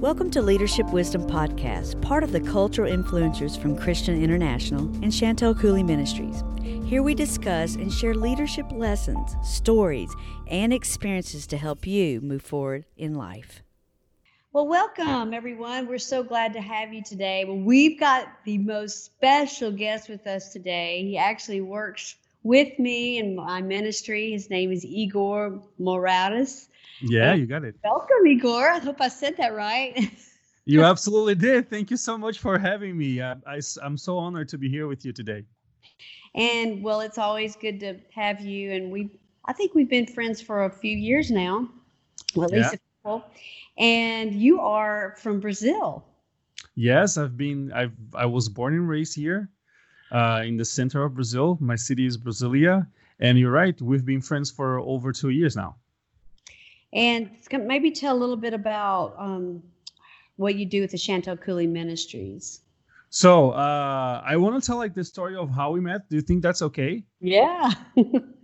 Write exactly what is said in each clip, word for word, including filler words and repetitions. Welcome to Leadership Wisdom Podcast, part of the Cultural Influencers from Christian International and Chantel Cooley Ministries. Here we discuss and share leadership lessons, stories, and experiences to help you move forward in life. Well, welcome, everyone. We're so glad to have you today. Well, we've got the most special guest with us today. He actually works with me in my ministry. His name is Igor Morais. Yeah, you got it. Welcome, Igor. I hope I said that right. You absolutely did. Thank you so much for having me. I, I, I'm so honored to be here with you today. And, well, it's always good to have you. And we, I think we've been friends for a few years now, well, at least yeah. a couple. And you are from Brazil. Yes, I've been, I've, I was born and raised here uh, in the center of Brazil. My city is Brasília. And you're right, we've been friends for over two years now. And maybe tell a little bit about um, what you do with the Chantel Cooley Ministries. So uh, I want to tell like the story of how we met. Do you think that's okay? Yeah.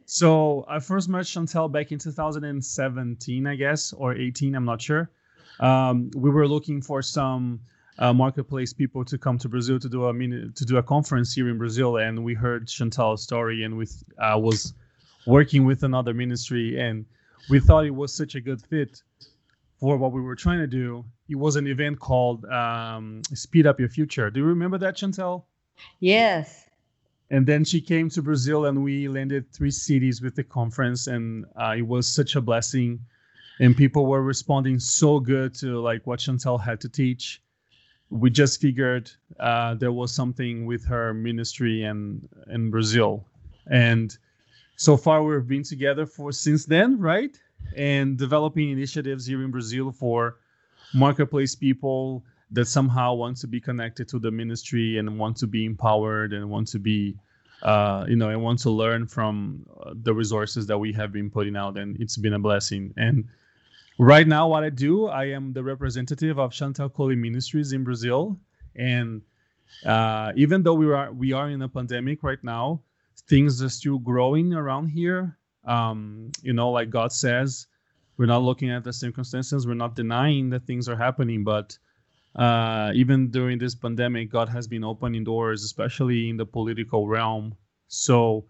So I first met Chantel back in two thousand seventeen, I guess, or eighteen. I'm not sure. Um, we were looking for some uh, marketplace people to come to Brazil to do a mini- to do a conference here in Brazil, and we heard Chantel's story, and with I uh, was working with another ministry and. We thought it was such a good fit for what we were trying to do. It was an event called um, Speed Up Your Future. Do you remember that, Chantel? Yes. And then she came to Brazil and we landed three cities with the conference. And uh, it was such a blessing. And people were responding so good to like what Chantel had to teach. We just figured uh, there was something with her ministry and in Brazil. And so far, we've been together for since then, right? And developing initiatives here in Brazil for marketplace people that somehow want to be connected to the ministry and want to be empowered and want to be, uh, you know, and want to learn from the resources that we have been putting out. And it's been a blessing. And right now, what I do, I am the representative of Chantel Cooley Ministries in Brazil. And uh, even though we are we are in a pandemic right now, things are still growing around here. Um, you know, like God says, we're not looking at the circumstances. We're not denying that things are happening. But uh, even during this pandemic, God has been opening doors, especially in the political realm. So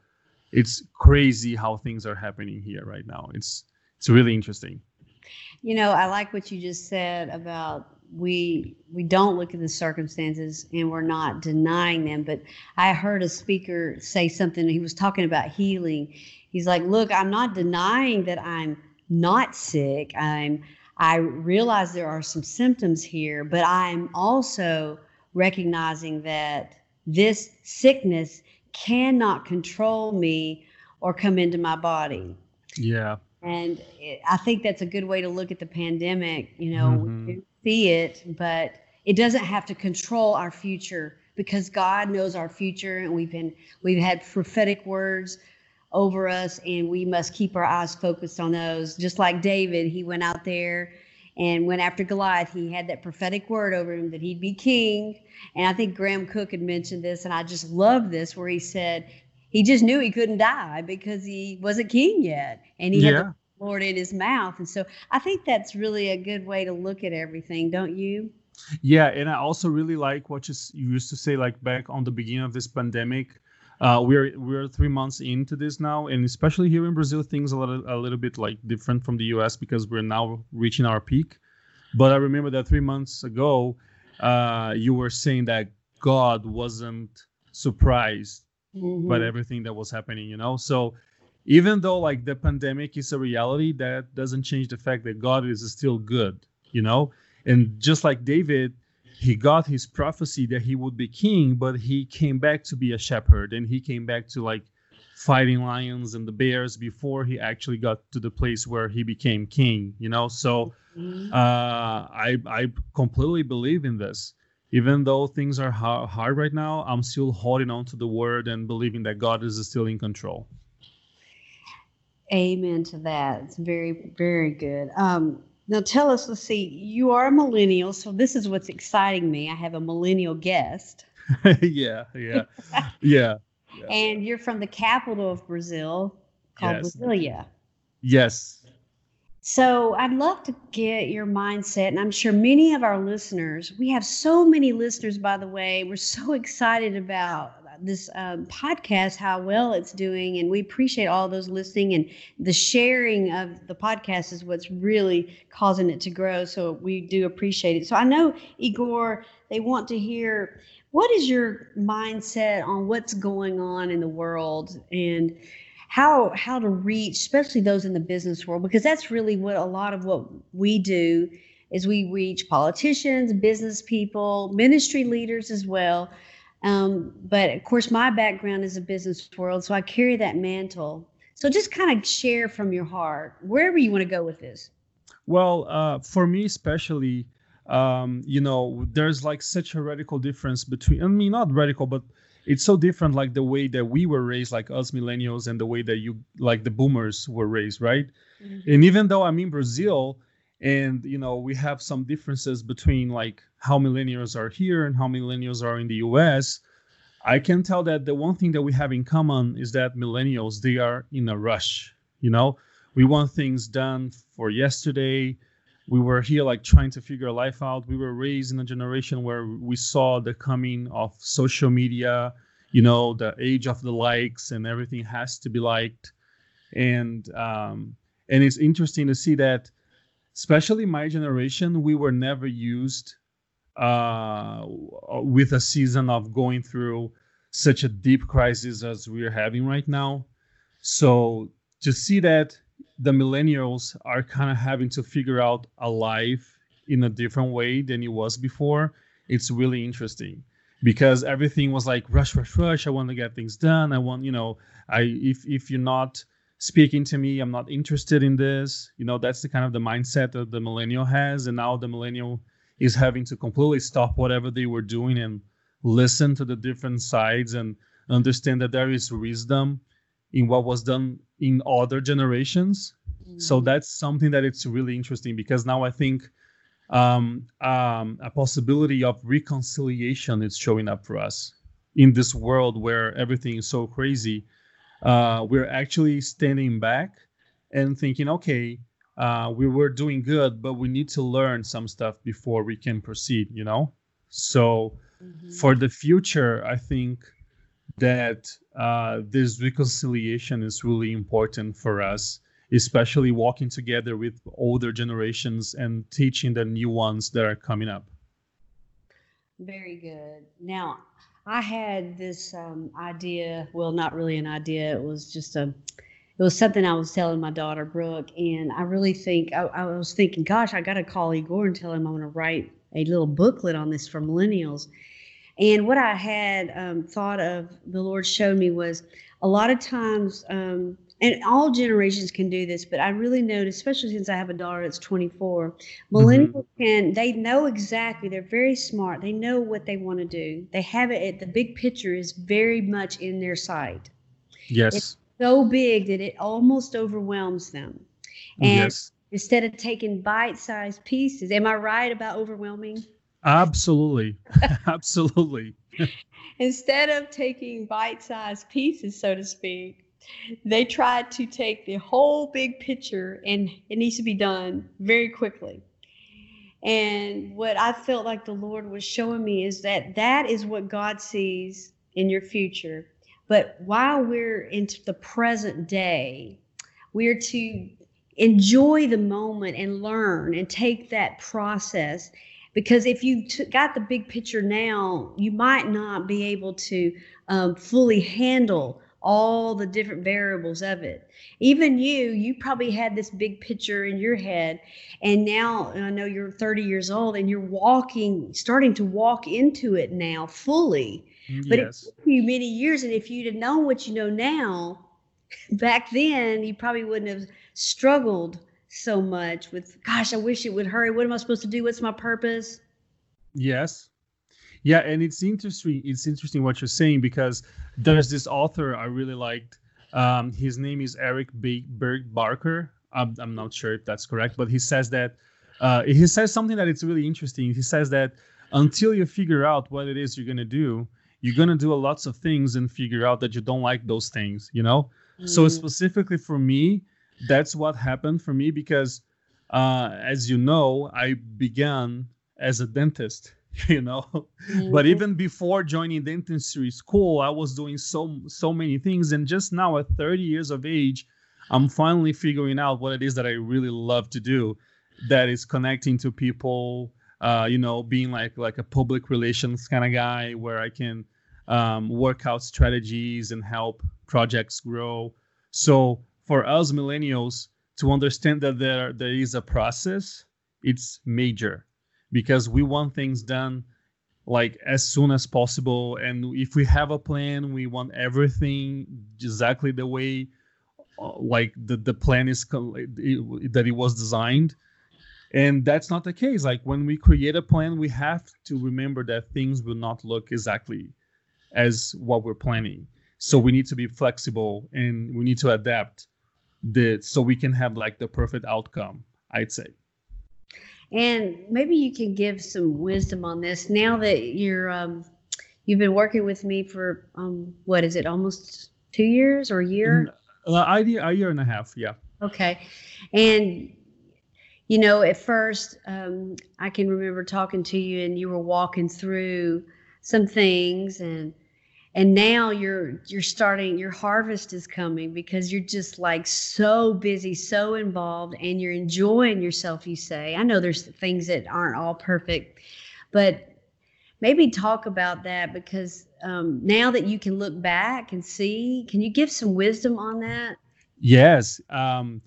it's crazy how things are happening here right now. It's it's really interesting. You know, I like what you just said about we we don't look at the circumstances and we're not denying them. But I heard a speaker say something. He was talking about healing. He's like, look, I'm not denying that I'm not sick. I'm I realize there are some symptoms here, but I'm also recognizing that this sickness cannot control me or come into my body. Yeah. And it, I think that's a good way to look at the pandemic. You know, mm-hmm. we see it, but it doesn't have to control our future because God knows our future, and we've been we've had prophetic words over us, and we must keep our eyes focused on those. Just like David, he went out there and went after Goliath. He had that prophetic word over him that he'd be king. And I think Graham Cook had mentioned this, and I just love this, where he said, he just knew he couldn't die because he wasn't king yet. And he yeah. had the Lord in his mouth. And so I think that's really a good way to look at everything, don't you? Yeah. And I also really like what you used to say, like back on the beginning of this pandemic. Uh, we're we're three months into this now. And especially here in Brazil, things are a little, a little bit like different from the U S because we're now reaching our peak. But I remember that three months ago, uh, you were saying that God wasn't surprised. Mm-hmm. But everything that was happening, you know, so even though like the pandemic is a reality, that doesn't change the fact that God is still good, you know, and just like David, he got his prophecy that he would be king, but he came back to be a shepherd, and he came back to like fighting lions and the bears before he actually got to the place where he became king, you know, so mm-hmm. uh, I, I completely believe in this. Even though things are hard right now, I'm still holding on to the word and believing that God is still in control. Amen to that. It's very, very good. Um, now tell us, let's see, you are a millennial, so this is what's exciting me. I have a millennial guest. yeah, yeah, yeah, yeah. And you're from the capital of Brazil, called yes. Brasília. Yes. So I'd love to get your mindset, and I'm sure many of our listeners, we have so many listeners, by the way, we're so excited about this um, podcast, how well it's doing, and we appreciate all those listening, and the sharing of the podcast is what's really causing it to grow, so we do appreciate it. So I know, Igor, they want to hear, what is your mindset on what's going on in the world and how how to reach, especially those in the business world, because that's really what a lot of what we do is we reach politicians, business people, ministry leaders as well. Um, but of course, my background is a business world, so I carry that mantle. So just kind of share from your heart, wherever you want to go with this. Well, uh, for me especially, um, you know, there's like such a radical difference between, I mean, not radical, but it's so different, like the way that we were raised, like us millennials, and the way that you, like the boomers were raised, right? Mm-hmm. And even though I'm in Brazil, and, you know, we have some differences between like how millennials are here and how millennials are in the U S, I can tell that the one thing that we have in common is that millennials, they are in a rush. You know, we want things done for yesterday. We were here like trying to figure life out. We were raised in a generation where we saw the coming of social media, you know, the age of the likes, and everything has to be liked. And um, and it's interesting to see that, especially my generation, we were never used uh, with a season of going through such a deep crisis as we are having right now. So to see that the millennials are kind of having to figure out a life in a different way than it was before, it's really interesting, because everything was like rush, rush, rush. I want to get things done. I want, you know, I if if you're not speaking to me, I'm not interested in this. You know, that's the kind of the mindset that the millennial has. And now the millennial is having to completely stop whatever they were doing and listen to the different sides and understand that there is wisdom in what was done in other generations. Mm-hmm. So that's something that it's really interesting, because now I think um, um, a possibility of reconciliation is showing up for us in this world where everything is so crazy. Uh, we're actually standing back and thinking, okay, uh, we were doing good, but we need to learn some stuff before we can proceed, you know? So mm-hmm. for the future, I think that uh, this reconciliation is really important for us, especially walking together with older generations and teaching the new ones that are coming up. Very good. Now, I had this um, idea, well, not really an idea. It was just a, it was something I was telling my daughter, Brooke, and I really think, I, I was thinking, gosh, I got to call Igor and tell him I want to write a little booklet on this for millennials. And what I had um, thought of, the Lord showed me, was a lot of times, um, and all generations can do this, but I really noticed, especially since I have a daughter that's twenty-four, mm-hmm. millennials can, they know exactly, they're very smart. They know what they want to do. They have it, the big picture is very much in their sight. Yes. It's so big that it almost overwhelms them. And yes. Instead of taking bite-sized pieces, am I right about overwhelming? Absolutely. Absolutely. Instead of taking bite-sized pieces, so to speak, they try to take the whole big picture, and it needs to be done very quickly. And what I felt like the Lord was showing me is that that is what God sees in your future. But while we're into the present day, we're to enjoy the moment and learn and take that process. Because if you t- got the big picture now, you might not be able to um, fully handle all the different variables of it. Even you, you probably had this big picture in your head, and now, and I know you're thirty years old and you're walking, starting to walk into it now fully. Yes. But it took you many years, and if you'd have known what you know now, back then, you probably wouldn't have struggled so much with, gosh, I wish it would hurry. What am I supposed to do? What's my purpose? Yes. Yeah, and it's interesting. It's interesting what you're saying, because there's this author I really liked. Um, his name is Eric B. Berg Barker. I'm, I'm not sure if that's correct, but he says that uh, he says something that it's really interesting. He says that until you figure out what it is you're gonna do, you're gonna do lots of things and figure out that you don't like those things. You know. Mm. So specifically for me, that's what happened for me, because Uh, as you know, I began as a dentist, you know, mm-hmm. but even before joining dentistry school, I was doing so, so many things. And just now at thirty years of age, I'm finally figuring out what it is that I really love to do. That is connecting to people, uh, you know, being like, like a public relations kind of guy where I can um, work out strategies and help projects grow. So for us millennials, to understand that there there is a process, it's major, because we want things done like as soon as possible. And if we have a plan, we want everything exactly the way uh, like the, the plan is it, that it was designed. And that's not the case. Like when we create a plan, we have to remember that things will not look exactly as what we're planning. So we need to be flexible and we need to adapt. The, so we can have like the perfect outcome, I'd say. And maybe you can give some wisdom on this now that you're um, you've been working with me for um, what is it, almost two years or a year? Uh, a year and a half, yeah. Okay, and you know, at first um, I can remember talking to you and you were walking through some things and. And now you're you're starting, your harvest is coming because you're just like so busy, so involved, and you're enjoying yourself, you say. I know there's things that aren't all perfect, but maybe talk about that because um, now that you can look back and see, can you give some wisdom on that? Yes. Um,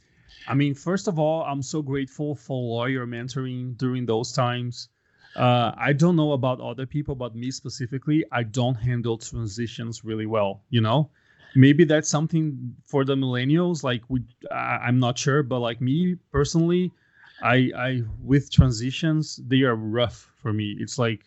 I mean, first of all, I'm so grateful for lawyer mentoring during those times. Uh, I don't know about other people, but me specifically, I don't handle transitions really well. You know, maybe that's something for the millennials. Like we, I, I'm not sure, but like me personally, I, I with transitions, they are rough for me. It's like,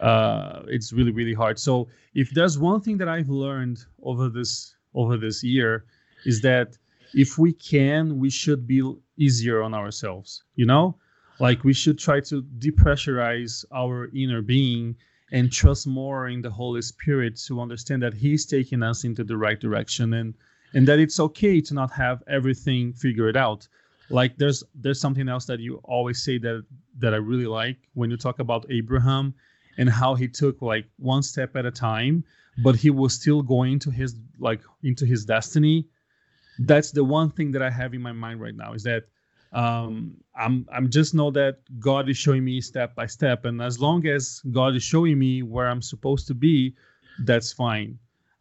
uh, it's really, really hard. So if there's one thing that I've learned over this, over this year is that if we can, we should be easier on ourselves, you know? Like we should try to depressurize our inner being and trust more in the Holy Spirit to understand that He's taking us into the right direction and, and that it's okay to not have everything figured out. Like there's there's something else that you always say that that I really like when you talk about Abraham and how he took like one step at a time, but he was still going to his like into his destiny. That's the one thing that I have in my mind right now is that Um, I'm, I'm just know that God is showing me step by step. And as long as God is showing me where I'm supposed to be, that's fine.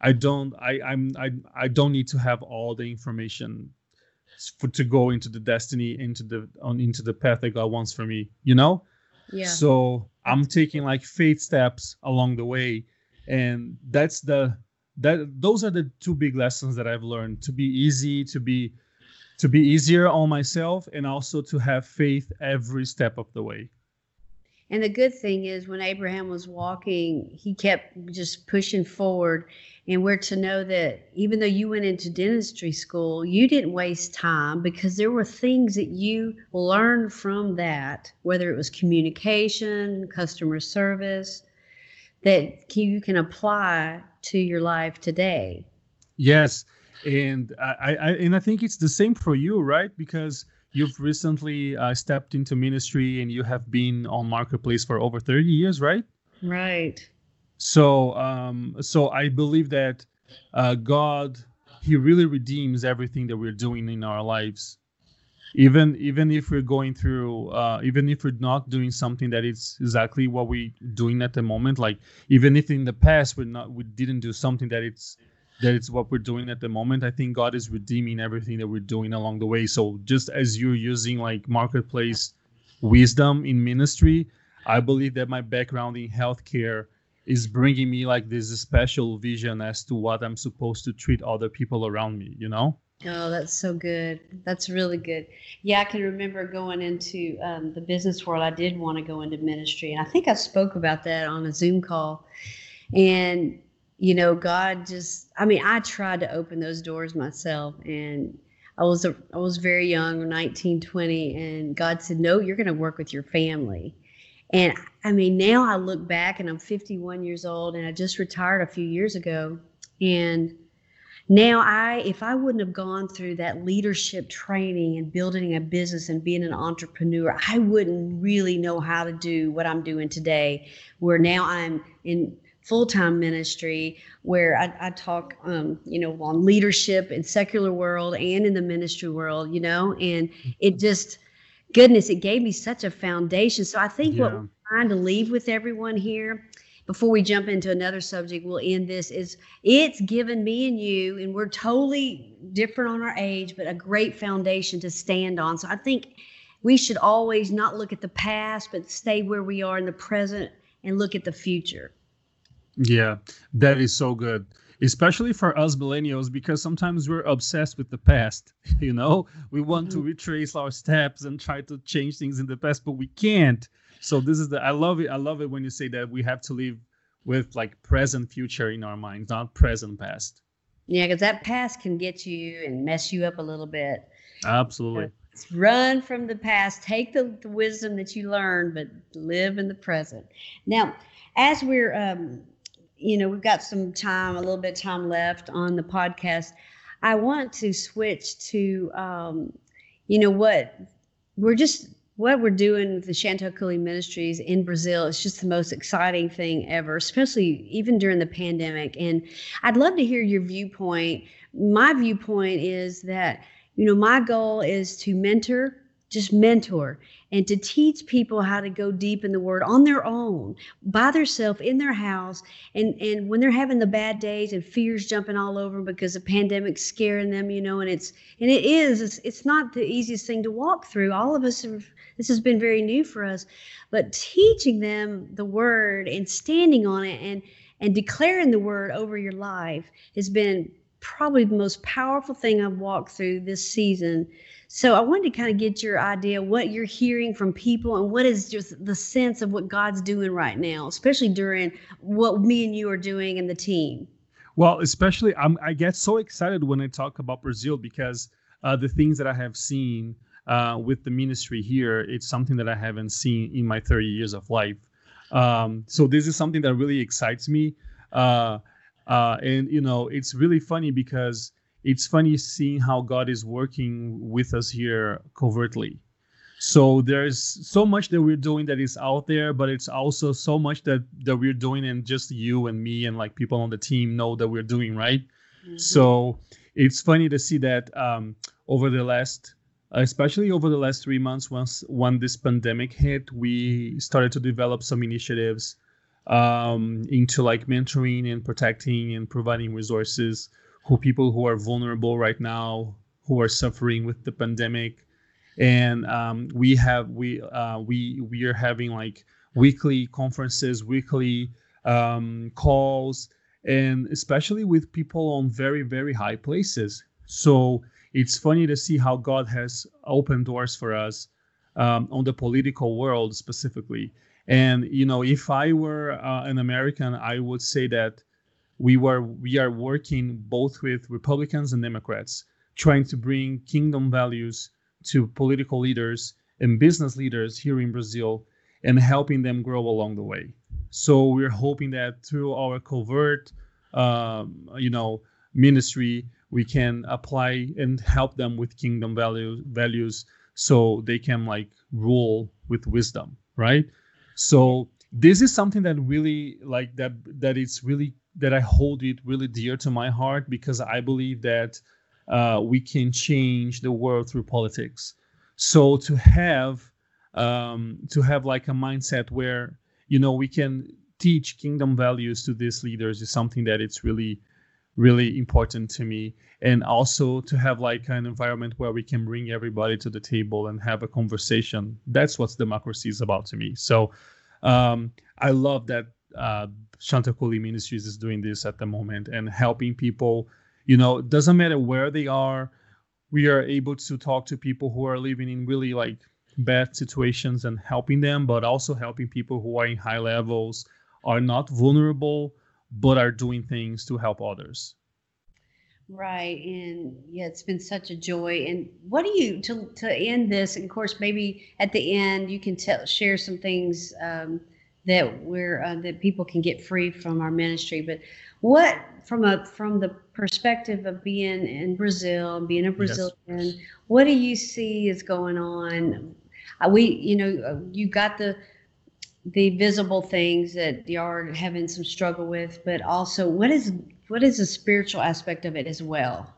I don't, I, I'm, I, I don't need to have all the information for, to go into the destiny, into the, on, into the path that God wants for me, you know? Yeah. So I'm taking like faith steps along the way. And that's the, that, those are the two big lessons that I've learned to be easy, to be, To be easier on myself and also to have faith every step of the way. And the good thing is when Abraham was walking, he kept just pushing forward. And we're to know that even though you went into dentistry school, you didn't waste time because there were things that you learned from that, whether it was communication, customer service, that you can apply to your life today. Yes. And I, I and I think it's the same for you, right? Because you've recently uh, stepped into ministry and you have been on Marketplace for over thirty years, right? Right. So, um, so I believe that uh, God, He really redeems everything that we're doing in our lives, even even if we're going through, uh, even if we're not doing something that is exactly what we're doing at the moment. Like even if in the past we're not, we didn't do something that it's. That it's what we're doing at the moment. I think God is redeeming everything that we're doing along the way. So just as you're using like marketplace wisdom in ministry, I believe that my background in healthcare is bringing me like this special vision as to what I'm supposed to treat other people around me, you know? Oh, that's so good. That's really good. Yeah, I can remember going into um, the business world. I did want to go into ministry. And I think I spoke about that on a Zoom call. And you know, God just, I mean, I tried to open those doors myself and I was, a, I was very young, nineteen, twenty, and God said, no, you're going to work with your family. And I mean, now I look back and I'm fifty-one years old and I just retired a few years ago. And, Now, I if I wouldn't have gone through that leadership training and building a business and being an entrepreneur, I wouldn't really know how to do what I'm doing today, where now I'm in full-time ministry, where I, I talk, um, you know, on leadership in secular world and in the ministry world, you know, and it just, goodness, it gave me such a foundation. So I think yeah. what we're trying to leave with everyone here, before we jump into another subject, we'll end this, is it's given me and you, and we're totally different on our age, but a great foundation to stand on. So I think we should always not look at the past, but stay where we are in the present and look at the future. Yeah, that is so good, especially for us millennials, because sometimes we're obsessed with the past. You know, we want to retrace our steps and try to change things in the past, but we can't. So this is the I love it. I love it when you say that we have to live with like present future in our minds, not present past. Yeah, because that past can get you and mess you up a little bit. Absolutely. So run from the past. Take the, the wisdom that you learned, but live in the present. Now, as we're um, you know, we've got some time, a little bit of time left on the podcast. I want to switch to, um, you know, what we're just, what we're doing with the Chantel Cooley Ministries in Brazil. It's just the most exciting thing ever, especially even during the pandemic. And I'd love to hear your viewpoint. My viewpoint is that, you know, my goal is to mentor, just mentor, and to teach people how to go deep in the Word on their own, by themselves, in their house, and and when they're having the bad days and fears jumping all over them because the pandemic's scaring them, you know, and it's and it is it's, it's not the easiest thing to walk through. All of us have, this has been very new for us, but teaching them the Word and standing on it and and declaring the Word over your life has been probably the most powerful thing I've walked through this season. So I wanted to kind of get your idea, what you're hearing from people and what is just the sense of what God's doing right now, especially during what me and you are doing and the team. Well, especially I'm, I get so excited when I talk about Brazil because uh, the things that I have seen uh, with the ministry here, it's something that I haven't seen in my thirty years of life. Um, so this is something that really excites me. Uh, uh, and, you know, it's really funny because it's funny seeing how God is working with us here covertly. So there's so much that we're doing that is out there, but it's also so much that, that we're doing and just you and me and like people on the team know that we're doing, right? Mm-hmm. So it's funny to see that um, over the last, especially over the last three months, once when this pandemic hit, we started to develop some initiatives um, into like mentoring and protecting and providing resources who people who are vulnerable right now, who are suffering with the pandemic. And um, we have we uh, we we are having like weekly conferences, weekly um, calls, and especially with people on very, very high places. So it's funny to see how God has opened doors for us um, on the political world specifically. And, you know, if I were uh, an American, I would say that We were we are working both with Republicans and Democrats, trying to bring kingdom values to political leaders and business leaders here in Brazil and helping them grow along the way. So we're hoping that through our covert, um, you know, ministry, we can apply and help them with kingdom values values so they can like rule with wisdom, right? So this is something that really like that that it's really that I hold it really dear to my heart because I believe that uh, we can change the world through politics. So to have um, to have like a mindset where, you know, we can teach kingdom values to these leaders is something that it's really, really important to me. And also to have like an environment where we can bring everybody to the table and have a conversation. That's what democracy is about to me. So um, I love that uh Chantel Cooley Ministries is doing this at the moment and helping people. You know, it doesn't matter where they are, we are able to talk to people who are living in really like bad situations and helping them, but also helping people who are in high levels, are not vulnerable, but are doing things to help others. Right. And yeah, it's been such a joy. And what do you, to to end this, and of course, maybe at the end, you can tell, share some things um that we're uh, that people can get free from our ministry. But what from a from the perspective of being in Brazil, being a Brazilian, yes. what do you see is going on? We, you know, you got the the visible things that you are having some struggle with, but also what is what is the spiritual aspect of it as well?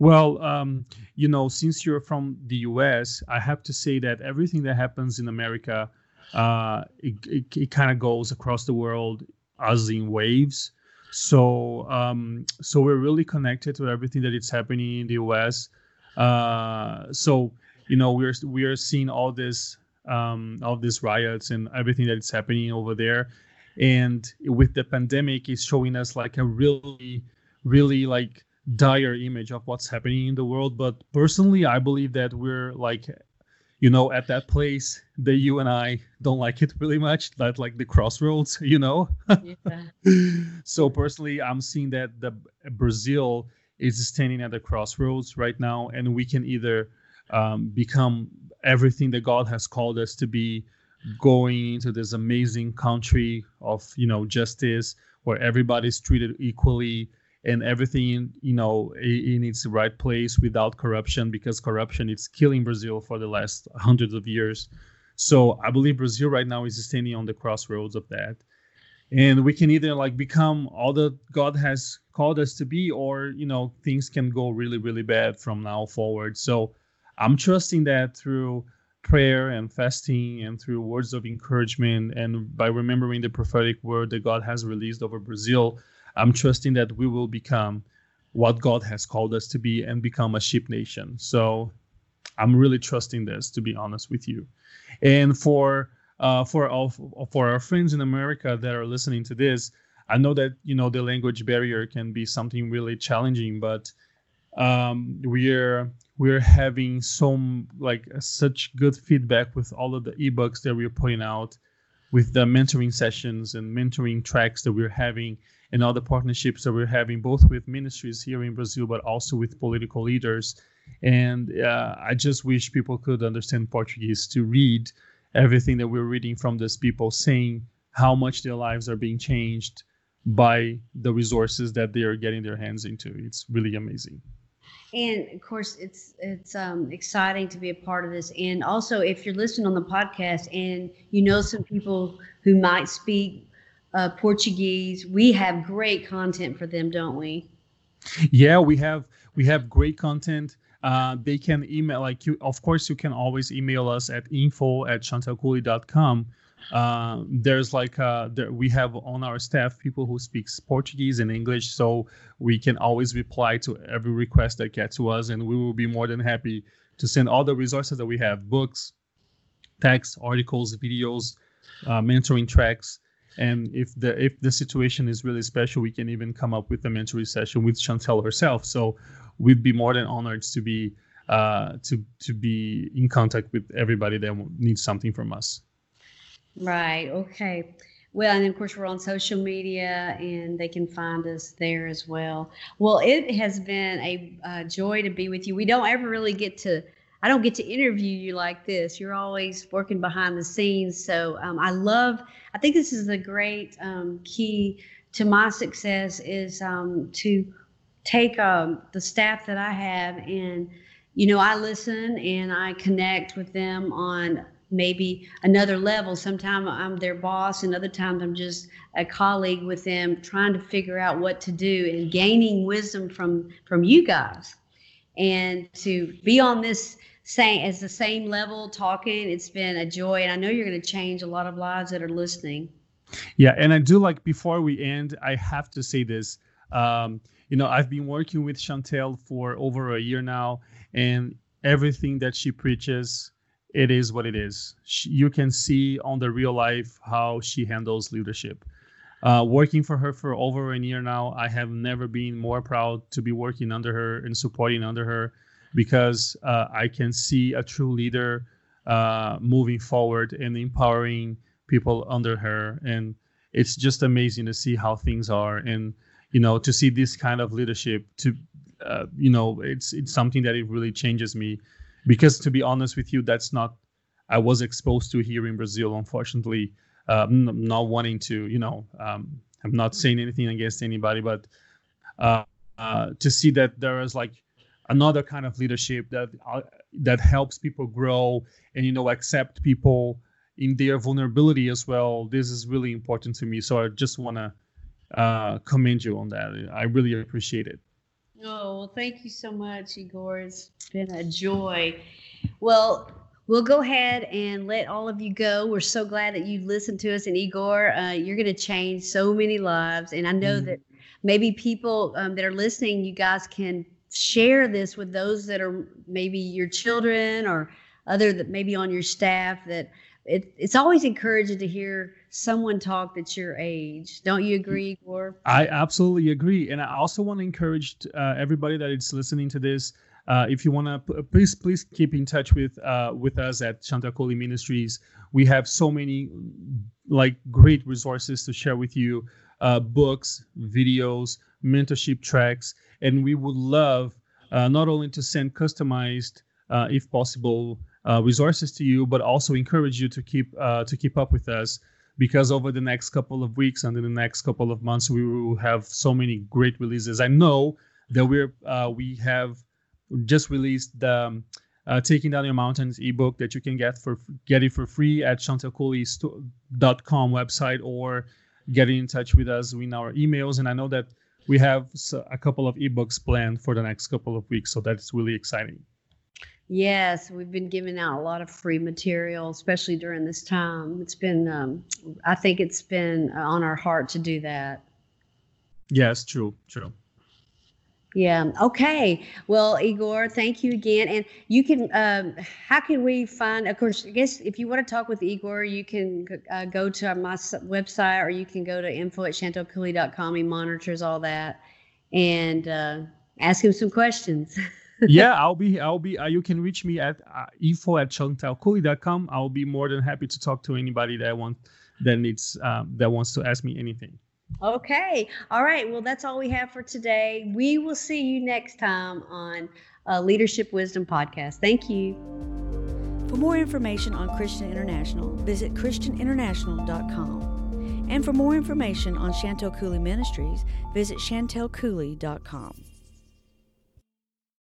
Well, um, you know, since you're from the U S, I have to say that everything that happens in America, uh, it, it, it kind of goes across the world as in waves. So, um, so we're really connected to everything that is happening in the U S. Uh, so, you know, we're we are seeing all this, um, all these riots and everything that is happening over there. And with the pandemic, it's showing us like a really, really like. dire image of what's happening in the world. But personally, I believe that we're like, you know, at that place that you and I don't like it really much, that like the crossroads, you know. Yeah. So personally, I'm seeing that the Brazil is standing at the crossroads right now, and we can either um, become everything that God has called us to be, going into this amazing country of, you know, justice, where everybody's treated equally, and everything, you know, in its right place without corruption, because corruption is killing Brazil for the last hundreds of years. So I believe Brazil right now is standing on the crossroads of that. And we can either like become all that God has called us to be, or, you know, things can go really, really bad from now forward. So I'm trusting that through prayer and fasting and through words of encouragement and by remembering the prophetic word that God has released over Brazil, I'm trusting that we will become what God has called us to be and become a sheep nation. So I'm really trusting this, to be honest with you. And for uh, for all, for our friends in America that are listening to this, I know that, you know, the language barrier can be something really challenging, but um, we're we're having some like such good feedback with all of the ebooks that we're putting out, with the mentoring sessions and mentoring tracks that we're having, and all the partnerships that we're having, both with ministries here in Brazil, but also with political leaders. And uh, I just wish people could understand Portuguese to read everything that we're reading from these people, saying how much their lives are being changed by the resources that they are getting their hands into. It's really amazing. And of course, it's it's um, exciting to be a part of this. And also, if you're listening on the podcast and you know some people who might speak Uh, Portuguese, we have great content for them, don't we? Yeah, we have we have great content. Uh, they can email, like you, of course, you can always email us at info at chantel cooley dot com. Uh, there's like uh, there, we have on our staff people who speaks Portuguese and English, so we can always reply to every request that gets to us, and we will be more than happy to send all the resources that we have: books, texts, articles, videos, uh, mentoring tracks. And if the if the situation is really special, we can even come up with a mentoring session with Chantel herself. So we'd be more than honored to be uh, to to be in contact with everybody that needs something from us. Right. Okay. Well, and of course, we're on social media, and they can find us there as well. Well, it has been a uh, joy to be with you. We don't ever really get to. I don't get to interview you like this. You're always working behind the scenes. So um, I love, I think this is a great um, key to my success is um, to take um, the staff that I have and, you know, I listen and I connect with them on maybe another level. Sometimes I'm their boss and other times I'm just a colleague with them trying to figure out what to do and gaining wisdom from, from you guys. And to be on this same as the same level talking, it's been a joy. And I know you're going to change a lot of lives that are listening. Yeah. And I do like before we end, I have to say this. Um, you know, I've been working with Chantel for over a year now, and everything that she preaches, it is what it is. She, you can see on the real life how she handles leadership. Uh, working for her for over a year now, I have never been more proud to be working under her and supporting under her, because uh, I can see a true leader uh, moving forward and empowering people under her. And it's just amazing to see how things are. And, you know, to see this kind of leadership to, uh, you know, it's, it's something that it really changes me, because to be honest with you, that's not, I was exposed to here in Brazil, unfortunately. Uh, not wanting to, you know, um, I'm not saying anything against anybody, but uh, uh, to see that there is like another kind of leadership that uh, that helps people grow and, you know, accept people in their vulnerability as well. This is really important to me. So I just want to uh, commend you on that. I really appreciate it. Oh, well, thank you so much, Igor. It's been a joy. Well, we'll go ahead and let all of you go. We're so glad that you listened to us. And Igor, uh, you're going to change so many lives. And I know mm. that maybe people um, that are listening, you guys can share this with those that are maybe your children or other that maybe on your staff. That it, it's always encouraging to hear someone talk that's your age. Don't you agree, Igor? I absolutely agree. And I also want to encourage uh, everybody that is listening to this. Uh, if you want to, please, please keep in touch with uh, with us at Chantel Cooley Ministries. We have so many like great resources to share with you, uh, books, videos, mentorship tracks, and we would love uh, not only to send customized, uh, if possible, uh, resources to you, but also encourage you to keep uh, to keep up with us, because over the next couple of weeks and in the next couple of months, we will have so many great releases. I know that we're uh, we have. Just released the um, uh, Taking Down Your Mountains ebook that you can get for get it for free at chantel cooley dot com website, or get in touch with us in our emails. And I know that we have a couple of ebooks planned for the next couple of weeks, so that's really exciting. Yes, we've been giving out a lot of free material, especially during this time. It's been, um, I think it's been on our heart to do that. Yes, true, true. Yeah. Okay. Well, Igor, thank you again. And you can, um, how can we find, of course, I guess if you want to talk with Igor, you can uh, go to my website, or you can go to info at chantel cooley dot com. He monitors all that, and uh, ask him some questions. yeah, I'll be, I'll be, uh, you can reach me at uh, info at chantel cooley dot com. I'll be more than happy to talk to anybody that wants, that needs, um, that wants to ask me anything. Okay. All right. Well, that's all we have for today. We will see you next time on uh, Leadership Wisdom Podcast. Thank you. For more information on Christian International, visit christian international dot com. And for more information on Chantel Cooley Ministries, visit chantel cooley dot com.